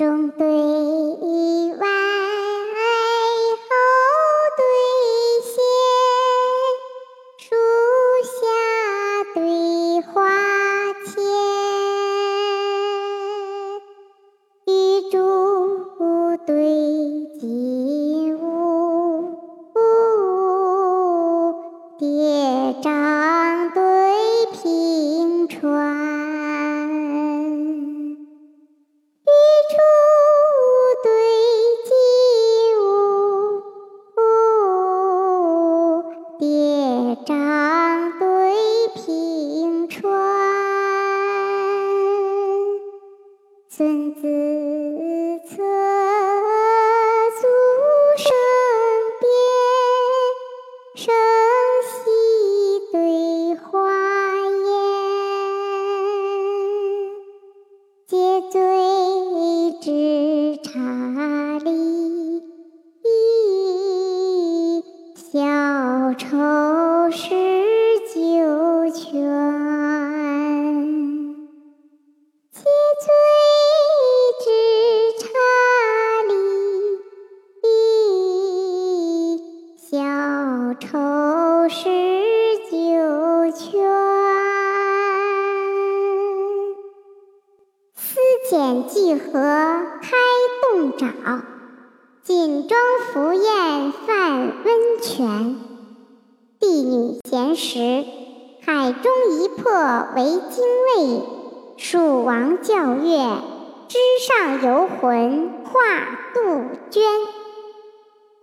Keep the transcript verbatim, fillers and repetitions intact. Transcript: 中对外，后对先，树下对花前，玉竹对金屋，蝶帐对平川。孙子侧足生边，生息对花烟，皆醉之茶里，小愁诗酒泉，皆醉愁诗酒泉。丝茧聚合开洞沼，锦妆浮艳泛温泉。帝女衔石，海中一魄为精卫；蜀王教月，枝上游魂化杜鹃。